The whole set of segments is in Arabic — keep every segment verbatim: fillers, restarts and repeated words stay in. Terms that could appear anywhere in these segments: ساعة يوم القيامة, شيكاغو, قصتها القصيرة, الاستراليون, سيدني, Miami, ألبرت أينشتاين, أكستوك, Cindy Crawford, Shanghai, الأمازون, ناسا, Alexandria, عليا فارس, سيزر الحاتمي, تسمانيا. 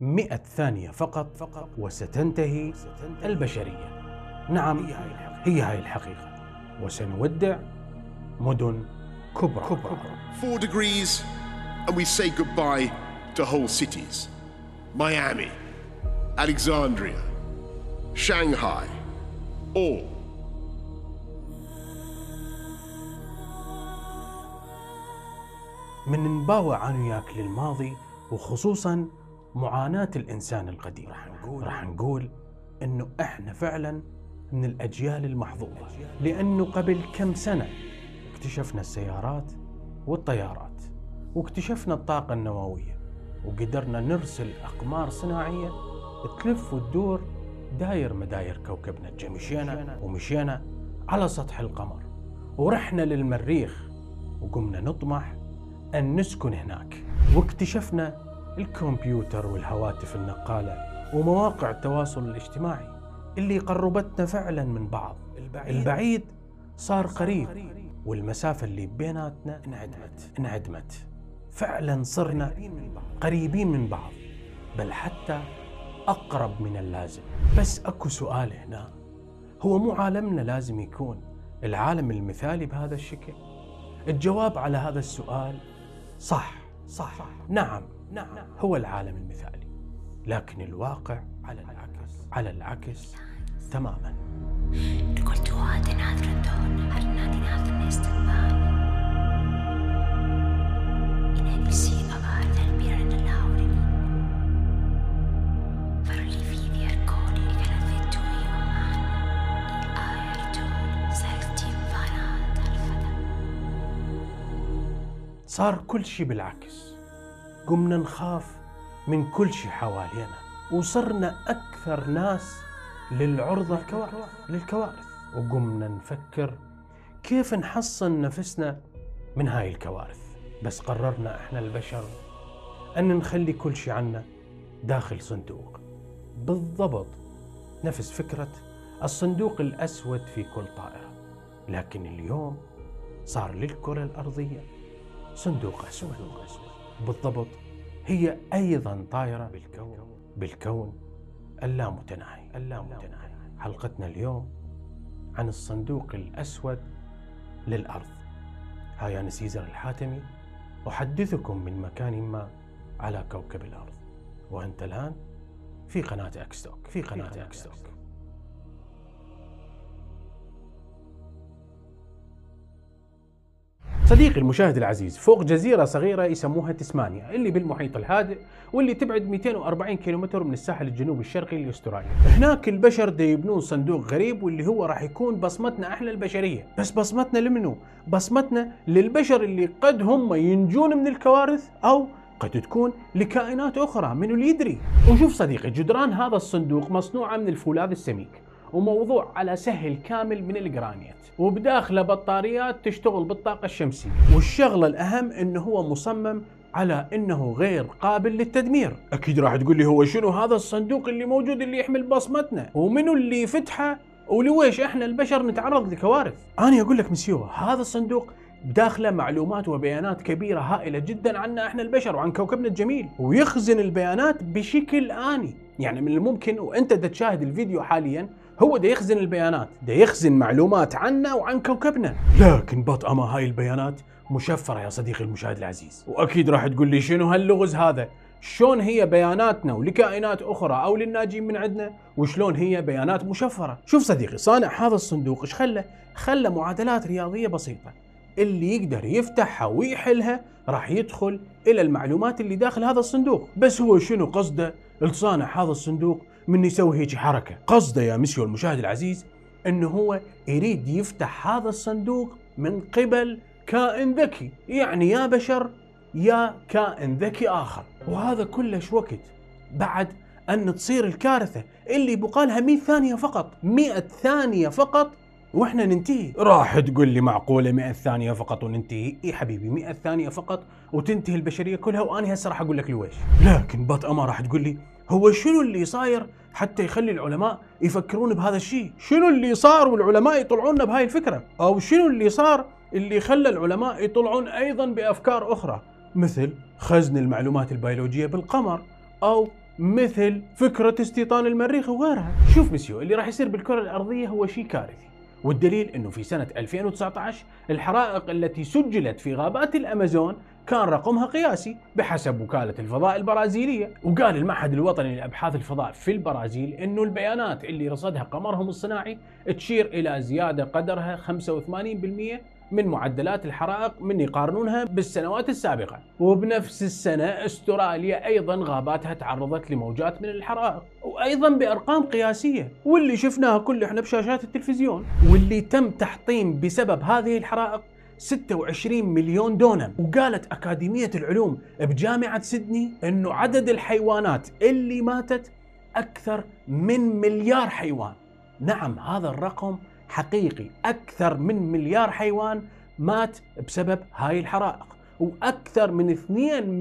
مئة ثانية فقط فقط وستنتهي البشرية. نعم، هي هاي الحقيقة، وسنودع مدن كبرى. Four degrees and we say goodbye to whole cities. Miami, Alexandria, Shanghai, all. من نباوع عن وياك للماضي وخصوصاً معاناة الإنسان القديم، راح نقول إنه إحنا فعلاً من الأجيال المحظوظة، لأنه قبل كم سنة اكتشفنا السيارات والطيارات، واكتشفنا الطاقة النووية، وقدرنا نرسل أقمار صناعية تلف وتدور داير مداير كوكبنا الجميل. مشينا ومشينا على سطح القمر، ورحنا للمريخ وقمنا نطمح أن نسكن هناك، واكتشفنا الكمبيوتر والهواتف النقالة ومواقع التواصل الاجتماعي اللي قربتنا فعلا من بعض. البعيد, البعيد صار, صار قريب, قريب والمسافة اللي بيناتنا انعدمت انعدمت فعلا صرنا قريبين من بعض, قريبين من بعض. بل حتى أقرب من اللازم. بس أكو سؤال هنا، هو مو عالمنا لازم يكون العالم المثالي بهذا الشكل؟ الجواب على هذا السؤال صح صح, صح. نعم. نعم هو العالم المثالي، لكن الواقع على العكس على العكس تماما. صار كل شيء بالعكس، قمنا نخاف من كل شيء حوالينا، وصرنا أكثر ناس للعرضة للكوارث، وقمنا نفكر كيف نحصن نفسنا من هاي الكوارث. بس قررنا إحنا البشر أن نخلي كل شيء عنا داخل صندوق، بالضبط نفس فكرة الصندوق الأسود في كل طائرة. لكن اليوم صار للكرة الأرضية صندوق أسود, أسود. بالضبط هي أيضاً طائرة بالكون بالكون اللامتناهي اللامتناهي. حلقتنا اليوم عن الصندوق الأسود للأرض. هاي أنا سيزر الحاتمي، أحدثكم من مكان ما على كوكب الأرض، وأنت الآن في قناة أكستوك في قناة, قناة أكستوك, أكستوك. صديقي المشاهد العزيز، فوق جزيرة صغيرة يسموها تسمانيا اللي بالمحيط الهادئ، واللي تبعد مئتين وأربعين كيلومتر من الساحل الجنوبي الشرقي لأستراليا. هناك البشر دا يبنون صندوق غريب، واللي هو راح يكون بصمتنا احنا البشرية. بس بصمتنا لمنو؟ بصمتنا للبشر اللي قد هم ينجون من الكوارث او قد تكون لكائنات اخرى، منو اللي يدري؟ وشوف صديقي، جدران هذا الصندوق مصنوعة من الفولاذ السميك، وموضوع على سهل كامل من الجرانيت، وبداخله بطاريات تشتغل بالطاقة الشمسية، والشغلة الأهم إنه هو مصمم على إنه غير قابل للتدمير. أكيد راح تقول لي هو شنو هذا الصندوق اللي موجود اللي يحمل بصمتنا؟ ومنو اللي فتحه؟ ولويش إحنا البشر نتعرض لكوارث؟ أنا أقول لك مسيو، هذا الصندوق بداخله معلومات وبيانات كبيرة هائلة جدا عنا إحنا البشر وعن كوكبنا الجميل، ويخزن البيانات بشكل آني. يعني من الممكن وأنت تشاهد الفيديو حاليا هو دا يخزن البيانات، دا يخزن معلومات عنا وعن كوكبنا، لكن بطأ ما هاي البيانات مشفرة يا صديقي المشاهد العزيز. وأكيد راح تقول لي شنو هاللغز هذا؟ شلون هي بياناتنا ولكائنات أخرى أو للناجين من عندنا وشلون هي بيانات مشفرة؟ شوف صديقي، صانع هذا الصندوق إيش خله؟ خله معادلات رياضية بسيطة، اللي يقدر يفتحها ويحلها راح يدخل إلى المعلومات اللي داخل هذا الصندوق. بس هو شنو قصده الصانع هذا الصندوق من يسوي هيك حركة؟ قصده يا مسيو المشاهد العزيز انه هو يريد يفتح هذا الصندوق من قبل كائن ذكي، يعني يا بشر يا كائن ذكي آخر، وهذا كلش وقت بعد أن تصير الكارثة اللي بقالها مئة ثانية فقط مئة ثانية فقط واحنا ننتهي. راح تقول لي معقولة مئة ثانية فقط وننتهي؟ اي حبيبي، مئة ثانية فقط وتنتهي البشرية كلها، وأنا هسه راح أقول لك لويش. لكن بطأ ما راح تقول لي هو شنو اللي صاير حتى يخلي العلماء يفكرون بهذا الشيء؟ شنو اللي صار والعلماء يطلعوننا بهاي الفكرة؟ أو شنو اللي صار اللي خلى العلماء يطلعون أيضا بأفكار أخرى مثل خزن المعلومات البيولوجية بالقمر أو مثل فكرة استيطان المريخ وغيرها. شوف مسيو، اللي راح يصير بالكرة الأرضية هو شيء كارثي، والدليل أنه في سنة ألفين وتسعة عشر الحرائق التي سجلت في غابات الأمازون كان رقمها قياسي بحسب وكالة الفضاء البرازيلية. وقال المعهد الوطني لأبحاث الفضاء في البرازيل أنه البيانات اللي رصدها قمرهم الصناعي تشير إلى زيادة قدرها خمسة وثمانين بالمئة من معدلات الحرائق من يقارنونها بالسنوات السابقة. وبنفس السنة استراليا أيضا غاباتها تعرضت لموجات من الحرائق، وأيضا بأرقام قياسية، واللي شفناها كل احنا بشاشات التلفزيون، واللي تم تحطيم بسبب هذه الحرائق ستة وعشرين مليون دونم. وقالت أكاديمية العلوم بجامعة سيدني أنه عدد الحيوانات اللي ماتت أكثر من مليار حيوان. نعم، هذا الرقم حقيقي، أكثر من مليار حيوان مات بسبب هاي الحرائق، وأكثر من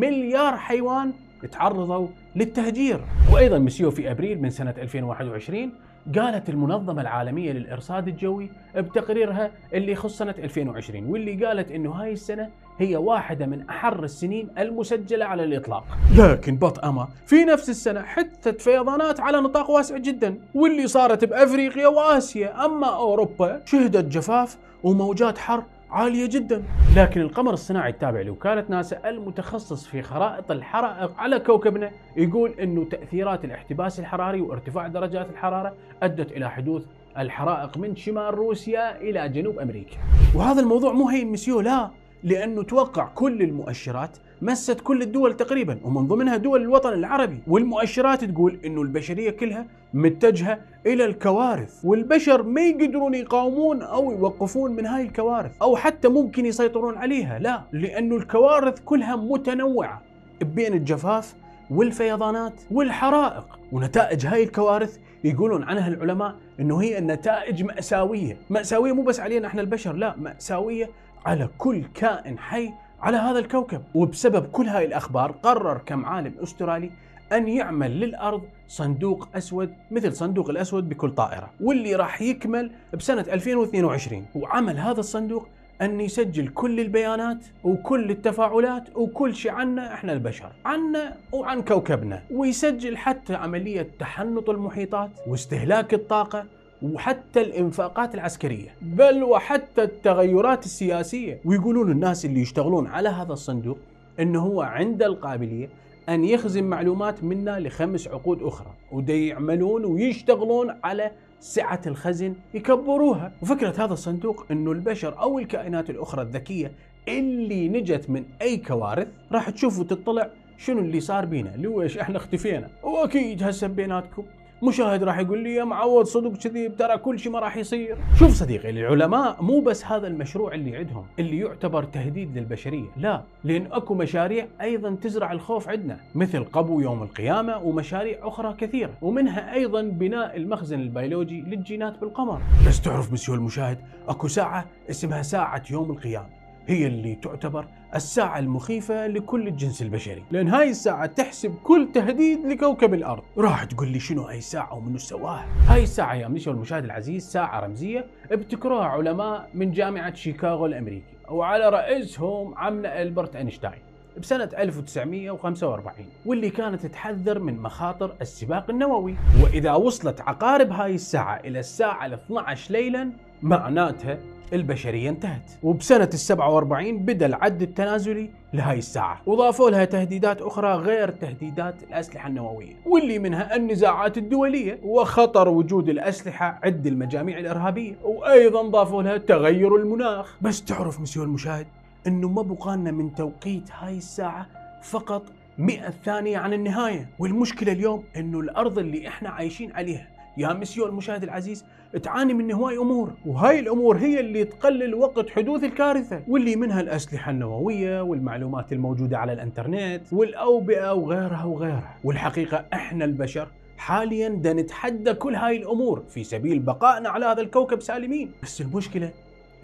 مليارين حيوان تعرضوا للتهجير. وأيضا مسيو، في أبريل من سنة ألفين وواحد وعشرين قالت المنظمة العالمية للإرصاد الجوي بتقريرها اللي يخص سنة ألفين وعشرين، واللي قالت أنه هاي السنة هي واحدة من أحر السنين المسجلة على الإطلاق. لكن بطأمة في نفس السنة حدثت فيضانات على نطاق واسع جدا، واللي صارت بأفريقيا وآسيا. أما أوروبا شهدت جفاف وموجات حر عالية جدا. لكن القمر الصناعي التابع لوكالة ناسا المتخصص في خرائط الحرائق على كوكبنا يقول أنه تأثيرات الاحتباس الحراري وارتفاع درجات الحرارة أدت إلى حدوث الحرائق من شمال روسيا إلى جنوب أمريكا. وهذا الموضوع مو هين مسيو، لا، لأنه توقع كل المؤشرات مست كل الدول تقريبا، ومن ضمنها دول الوطن العربي، والمؤشرات تقول أنه البشرية كلها متجهة إلى الكوارث، والبشر ما يقدرون يقاومون أو يوقفون من هاي الكوارث، أو حتى ممكن يسيطرون عليها، لا، لأنه الكوارث كلها متنوعة بين الجفاف والفيضانات والحرائق. ونتائج هاي الكوارث يقولون عنها العلماء أنه هي النتائج مأساوية، مأساوية مو بس علينا احنا البشر، لا، مأساوية على كل كائن حي على هذا الكوكب. وبسبب كل هاي الأخبار قرر كم عالم أسترالي أن يعمل للأرض صندوق أسود مثل صندوق الأسود بكل طائرة، واللي راح يكمل بسنة ألفين واثنين وعشرين. وعمل هذا الصندوق أن يسجل كل البيانات وكل التفاعلات وكل شيء عنا إحنا البشر، عنا وعن كوكبنا، ويسجل حتى عملية تحنط المحيطات واستهلاك الطاقة، وحتى الانفاقات العسكرية، بل وحتى التغيرات السياسية. ويقولون الناس اللي يشتغلون على هذا الصندوق انه هو عنده القابلية ان يخزن معلومات منا لخمس عقود اخرى، ودي يعملون ويشتغلون على سعة الخزن يكبروها. وفكرة هذا الصندوق انه البشر او الكائنات الاخرى الذكية اللي نجت من اي كوارث راح تشوف وتطلع شنو اللي صار بينا، لويش احنا اختفينا، واكيد هسه بيناتكم مشاهد راح يقول لي يا معود صدق كذب، ترى كل شيء ما راح يصير. شوف صديقي، العلماء مو بس هذا المشروع اللي عندهم اللي يعتبر تهديد للبشرية، لا، لأن اكو مشاريع أيضا تزرع الخوف عندنا، مثل قبو يوم القيامة ومشاريع أخرى كثيرة، ومنها أيضا بناء المخزن البيولوجي للجينات بالقمر. بس تعرف مسيو المشاهد، اكو ساعة اسمها ساعة يوم القيامة، هي اللي تعتبر الساعة المخيفة لكل الجنس البشري، لأن هاي الساعة تحسب كل تهديد لكوكب الأرض. راح تقول لي شنو هاي الساعة ومنو سواها؟ هاي الساعة يا مسيو المشاهد العزيز ساعة رمزية ابتكروها علماء من جامعة شيكاغو الأمريكي، وعلى رأسهم عمنا ألبرت أينشتاين بسنة ألف وتسعمئة وخمسة وأربعين، واللي كانت تحذر من مخاطر السباق النووي. وإذا وصلت عقارب هاي الساعة إلى الساعة الاثني عشر ليلا معناتها البشرية انتهت. وبسنة السبعة وأربعين بدأ العد التنازلي لهاي الساعة، وضافوا لها تهديدات أخرى غير تهديدات الأسلحة النووية، واللي منها النزاعات الدولية وخطر وجود الأسلحة عند المجاميع الإرهابية، وأيضا ضافوا لها تغير المناخ. بس تعرف مسيو المشاهد أنه ما بقالنا من توقيت هاي الساعة فقط مئة ثانية عن النهاية. والمشكلة اليوم أنه الأرض اللي إحنا عايشين عليها يا مسيو المشاهد العزيز تعاني من هواي أمور، وهاي الأمور هي اللي تقلل وقت حدوث الكارثة، واللي منها الأسلحة النووية والمعلومات الموجودة على الانترنت والأوبئة وغيرها وغيرها. والحقيقة إحنا البشر حاليا دا نتحدى كل هاي الأمور في سبيل بقائنا على هذا الكوكب سالمين. بس المشكلة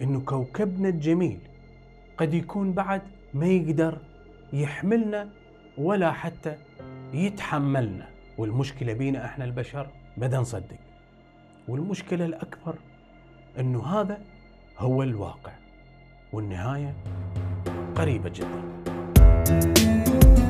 إنه كوكبنا الجميل قد يكون بعد ما يقدر يحملنا ولا حتى يتحملنا. والمشكلة بينا إحنا البشر بدنا نصدق، والمشكلة الأكبر أنه هذا هو الواقع، والنهاية قريبة جدا.